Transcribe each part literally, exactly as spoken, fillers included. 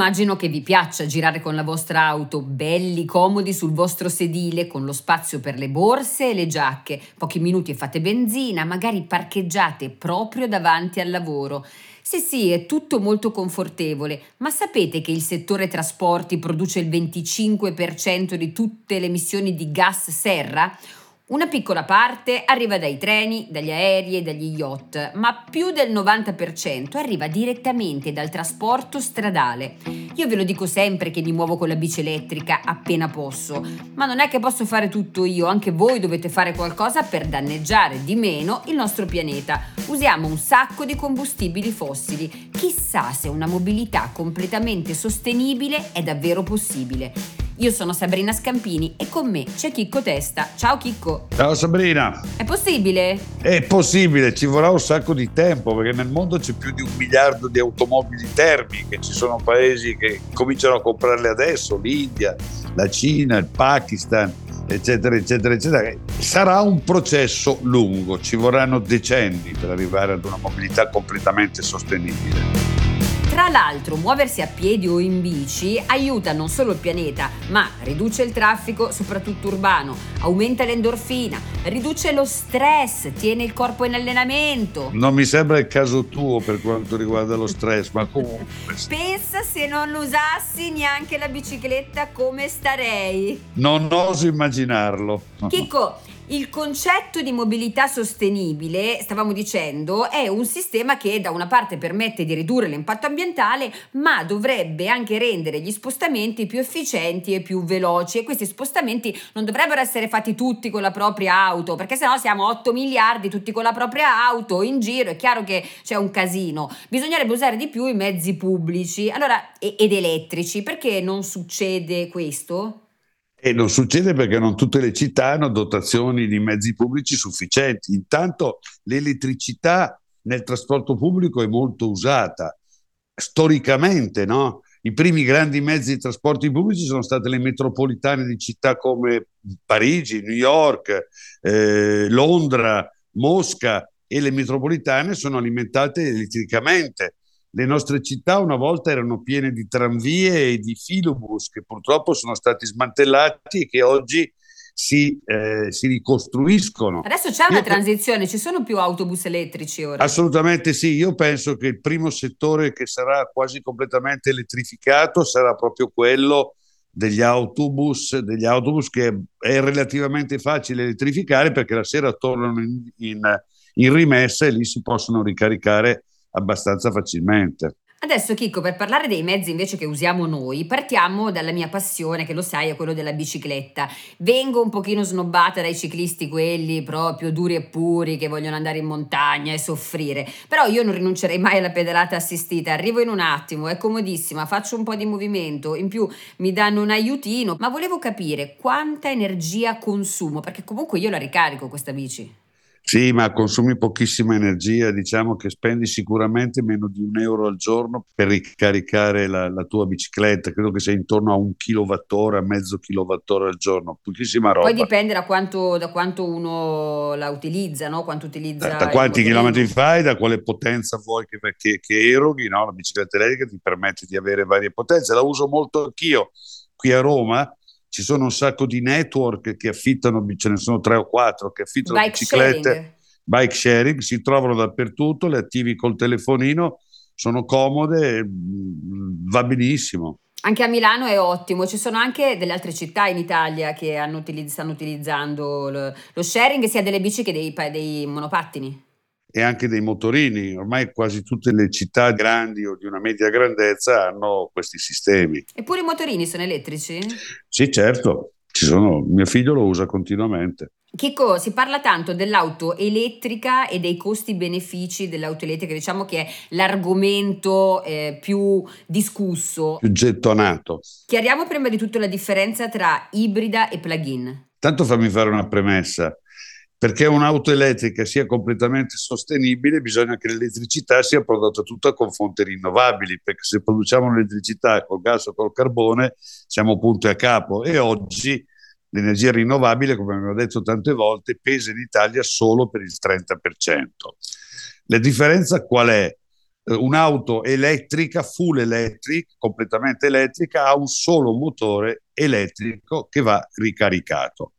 Immagino che vi piaccia girare con la vostra auto belli, comodi sul vostro sedile, con lo spazio per le borse e le giacche. Pochi minuti e fate benzina, magari parcheggiate proprio davanti al lavoro. Sì, sì, è tutto molto confortevole, ma sapete che il settore trasporti produce il venticinque per cento di tutte le emissioni di gas serra? Una piccola parte arriva dai treni, dagli aerei e dagli yacht, ma più del novanta per cento arriva direttamente dal trasporto stradale. Io ve lo dico sempre che mi muovo con la bici elettrica appena posso, ma non è che posso fare tutto io, anche voi dovete fare qualcosa per danneggiare di meno il nostro pianeta. Usiamo un sacco di combustibili fossili. Chissà se una mobilità completamente sostenibile è davvero possibile. Io sono Sabrina Scampini e con me c'è Chicco Testa. Ciao Chicco! Ciao Sabrina! È possibile? È possibile, ci vorrà un sacco di tempo perché nel mondo c'è più di un miliardo di automobili termiche, ci sono paesi che cominciano a comprarle adesso, l'India, la Cina, il Pakistan, eccetera, eccetera, eccetera. Sarà un processo lungo, ci vorranno decenni per arrivare ad una mobilità completamente sostenibile. Tra l'altro, muoversi a piedi o in bici aiuta non solo il pianeta, ma riduce il traffico, soprattutto urbano, aumenta l'endorfina, riduce lo stress, tiene il corpo in allenamento. Non mi sembra il caso tuo per quanto riguarda lo stress, ma comunque... Pensa se non usassi neanche la bicicletta, come starei? Non oso immaginarlo. Chicco, il concetto di mobilità sostenibile, stavamo dicendo, è un sistema che da una parte permette di ridurre l'impatto ambientale, ma dovrebbe anche rendere gli spostamenti più efficienti e più veloci. E questi spostamenti non dovrebbero essere fatti tutti con la propria auto, perché sennò siamo otto miliardi tutti con la propria auto in giro, è chiaro che c'è un casino. Bisognerebbe usare di più i mezzi pubblici, allora, ed elettrici. Perché non succede questo? E non succede perché non tutte le città hanno dotazioni di mezzi pubblici sufficienti. Intanto l'elettricità nel trasporto pubblico è molto usata, storicamente, no? I primi grandi mezzi di trasporti pubblici sono state le metropolitane di città come Parigi, New York, eh, Londra, Mosca, e le metropolitane sono alimentate elettricamente. Le nostre città una volta erano piene di tranvie e di filobus che purtroppo sono stati smantellati e che oggi si, eh, si ricostruiscono. Adesso c'è una io transizione, pe- ci sono più autobus elettrici ora? Assolutamente sì, io penso che il primo settore che sarà quasi completamente elettrificato sarà proprio quello degli autobus, degli autobus che è relativamente facile elettrificare perché la sera tornano in, in, in rimessa e lì si possono ricaricare abbastanza facilmente. Adesso Chicco, per parlare dei mezzi invece che usiamo noi, partiamo dalla mia passione, che lo sai è quello della bicicletta. Vengo un pochino snobbata dai ciclisti, quelli proprio duri e puri che vogliono andare in montagna e soffrire, però io non rinuncerei mai alla pedalata assistita, arrivo in un attimo, è comodissima, faccio un po' di movimento, in più mi danno un aiutino, ma volevo capire quanta energia consumo, perché comunque io la ricarico questa bici. Sì, ma consumi pochissima energia, diciamo che spendi sicuramente meno di un euro al giorno per ricaricare la, la tua bicicletta, credo che sia intorno a un kilowattora, mezzo kilowattora al giorno, pochissima roba. Poi dipende da quanto, da quanto uno la utilizza, no? Quanto utilizza da, da quanti chilometri fai, da quale potenza vuoi che, che, che eroghi, no? La bicicletta elettrica ti permette di avere varie potenze, la uso molto anch'io qui a Roma. Ci sono un sacco di network che affittano, ce ne sono tre o quattro, che affittano bike biciclette, sharing. Bike sharing, si trovano dappertutto, le attivi col telefonino, sono comode, va benissimo. Anche a Milano è ottimo, ci sono anche delle altre città in Italia che hanno utilizz- stanno utilizzando lo, lo sharing, sia delle bici che dei, dei monopattini. E anche dei motorini, ormai quasi tutte le città grandi o di una media grandezza hanno questi sistemi. Eppure i motorini sono elettrici? Sì, certo, ci sono, mio figlio lo usa continuamente. Chicco, si parla tanto dell'auto elettrica e dei costi-benefici dell'auto elettrica, diciamo che è l'argomento eh, più discusso, più gettonato. Chiariamo prima di tutto la differenza tra ibrida e plug-in. Tanto fammi fare una premessa. Perché un'auto elettrica sia completamente sostenibile bisogna che l'elettricità sia prodotta tutta con fonti rinnovabili, perché se produciamo l'elettricità col gas o col carbone siamo punto e a capo, e oggi l'energia rinnovabile, come abbiamo detto tante volte, pesa in Italia solo per il trenta per cento. La differenza qual è? eh, un'auto elettrica, full electric, completamente elettrica, ha un solo motore elettrico che va ricaricato.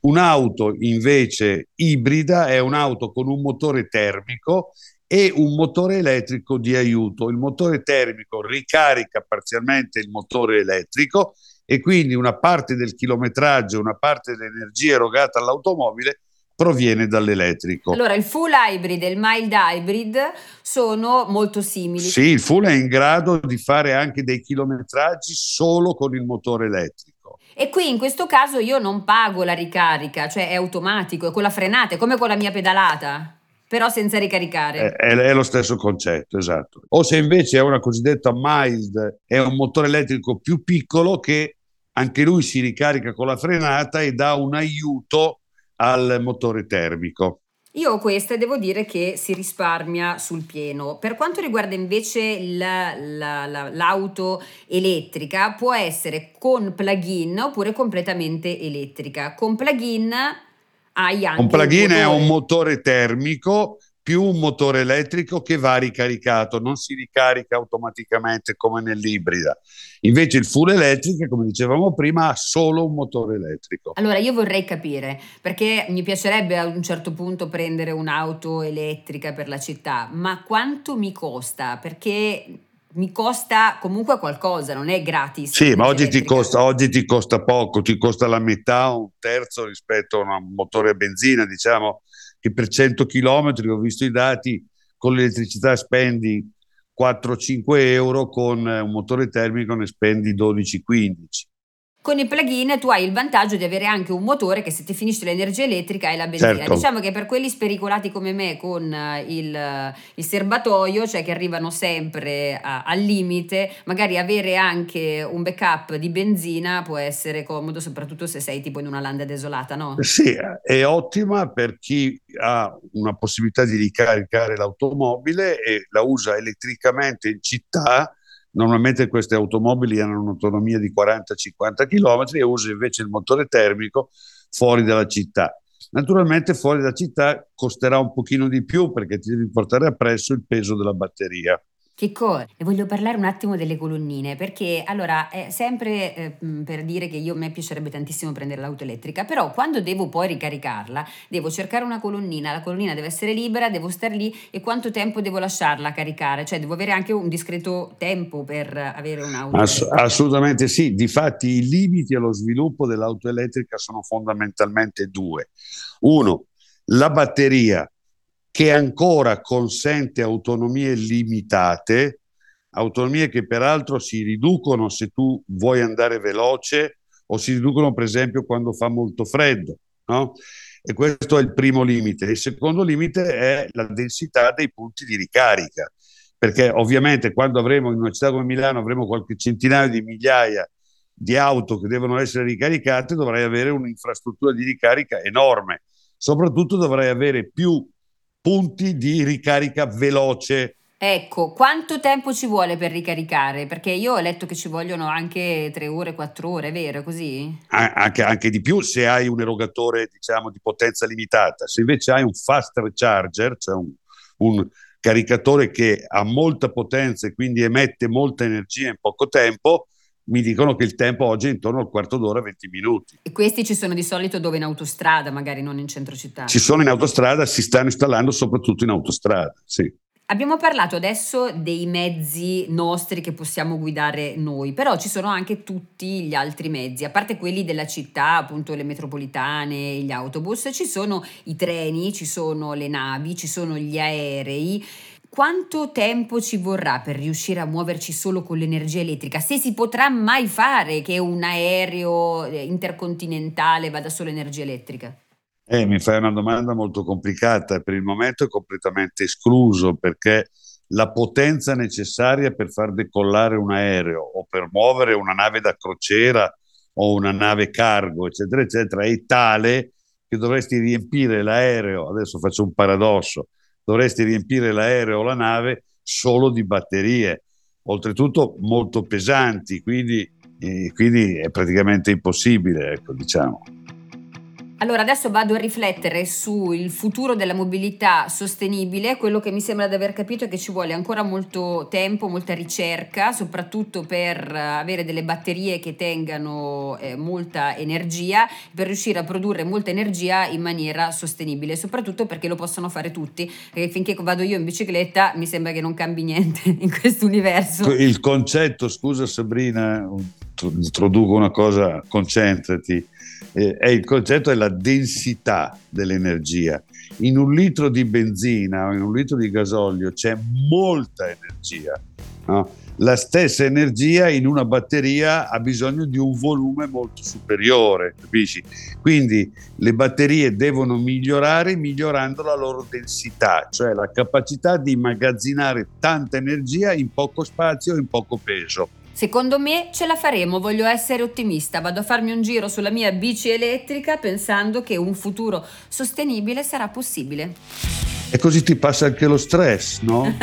Un'auto invece ibrida è un'auto con un motore termico e un motore elettrico di aiuto. Il motore termico ricarica parzialmente il motore elettrico e quindi una parte del chilometraggio, una parte dell'energia erogata all'automobile proviene dall'elettrico. Allora il full hybrid e il mild hybrid sono molto simili. Sì, il full è in grado di fare anche dei chilometraggi solo con il motore elettrico. E qui in questo caso io non pago la ricarica, cioè è automatico, è con la frenata, è come con la mia pedalata, però senza ricaricare. È, è lo stesso concetto, esatto. O se invece è una cosiddetta mild, è un motore elettrico più piccolo che anche lui si ricarica con la frenata e dà un aiuto al motore termico. Io ho questa e devo dire che si risparmia sul pieno. Per quanto riguarda invece la, la, la, l'auto elettrica, può essere con plug-in oppure completamente elettrica. Con plug-in hai anche un plug-in è un motore termico più un motore elettrico che va ricaricato, non si ricarica automaticamente come nell'ibrida. Invece il full electric, come dicevamo prima, ha solo un motore elettrico. Allora io vorrei capire, perché mi piacerebbe a un certo punto prendere un'auto elettrica per la città, ma quanto mi costa? Perché mi costa comunque qualcosa, non è gratis. Sì, ma oggi ti costa, oggi ti costa poco, ti costa la metà, un terzo rispetto a un motore a benzina, diciamo, che per cento chilometri, ho visto i dati, con l'elettricità spendi quattro cinque euro, con un motore termico ne spendi dodici quindici. Con i plug-in tu hai il vantaggio di avere anche un motore che se ti finisce l'energia elettrica hai la benzina. Certo. Diciamo che per quelli spericolati come me con il, il serbatoio, cioè che arrivano sempre a, al limite, magari avere anche un backup di benzina può essere comodo, soprattutto se sei tipo in una landa desolata, no? Sì, è ottima per chi ha una possibilità di ricaricare l'automobile e la usa elettricamente in città. Normalmente queste automobili hanno un'autonomia di quaranta cinquanta chilometri e usa invece il motore termico fuori dalla città. Naturalmente fuori dalla città costerà un pochino di più perché ti devi portare appresso il peso della batteria. Chicco, e voglio parlare un attimo delle colonnine, perché allora è sempre eh, per dire che io, a me piacerebbe tantissimo prendere l'auto elettrica, però quando devo poi ricaricarla devo cercare una colonnina, la colonnina deve essere libera, devo star lì, e quanto tempo devo lasciarla caricare? Cioè devo avere anche un discreto tempo per avere un'auto Ass- elettrica. Assolutamente sì, difatti i limiti allo sviluppo dell'auto elettrica sono fondamentalmente due. Uno, la batteria, che ancora consente autonomie limitate, autonomie che peraltro si riducono se tu vuoi andare veloce o si riducono per esempio quando fa molto freddo, no? E questo è il primo limite. Il secondo limite è la densità dei punti di ricarica, perché ovviamente quando avremo in una città come Milano avremo qualche centinaio di migliaia di auto che devono essere ricaricate, dovrai avere un'infrastruttura di ricarica enorme, soprattutto dovrai avere più punti di ricarica veloce. Ecco, quanto tempo ci vuole per ricaricare? Perché io ho letto che ci vogliono anche tre ore, quattro ore, è vero? Così? Anche, anche di più se hai un erogatore, diciamo, di potenza limitata. Se invece hai un fast charger, cioè un, un caricatore che ha molta potenza e quindi emette molta energia in poco tempo, mi dicono che il tempo oggi è intorno al quarto d'ora, venti minuti. E questi ci sono di solito dove? In autostrada, magari non in centro città? Ci sono in autostrada, si stanno installando soprattutto in autostrada, sì. Abbiamo parlato adesso dei mezzi nostri che possiamo guidare noi, però ci sono anche tutti gli altri mezzi, a parte quelli della città, appunto le metropolitane, gli autobus, ci sono i treni, ci sono le navi, ci sono gli aerei. Quanto tempo ci vorrà per riuscire a muoverci solo con l'energia elettrica? Se si potrà mai fare che un aereo intercontinentale vada solo energia elettrica? Eh, mi fai una domanda molto complicata. Per il momento è completamente escluso, perché la potenza necessaria per far decollare un aereo o per muovere una nave da crociera o una nave cargo, eccetera, eccetera, è tale che dovresti riempire l'aereo, adesso faccio un paradosso, dovresti riempire l'aereo o la nave solo di batterie, oltretutto molto pesanti, quindi, eh, quindi è praticamente impossibile, ecco, diciamo. Allora adesso vado a riflettere sul futuro della mobilità sostenibile. Quello che mi sembra di aver capito è che ci vuole ancora molto tempo, molta ricerca, soprattutto per avere delle batterie che tengano eh, molta energia, per riuscire a produrre molta energia in maniera sostenibile, soprattutto perché lo possono fare tutti, perché finché vado io in bicicletta mi sembra che non cambi niente in questo universo. Il concetto, scusa Sabrina, introduco una cosa, concentrati, eh, è il concetto è la densità dell'energia. In un litro di benzina o in un litro di gasolio c'è molta energia, no? La stessa energia in una batteria ha bisogno di un volume molto superiore, capisci? Quindi le batterie devono migliorare migliorando la loro densità, cioè la capacità di immagazzinare tanta energia in poco spazio e in poco peso. Secondo me ce la faremo, voglio essere ottimista, vado a farmi un giro sulla mia bici elettrica pensando che un futuro sostenibile sarà possibile. E così ti passa anche lo stress, no?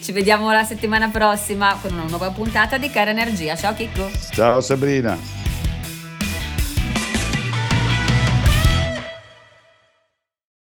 Ci vediamo la settimana prossima con una nuova puntata di Cara Energia. Ciao Chicco. Ciao Sabrina.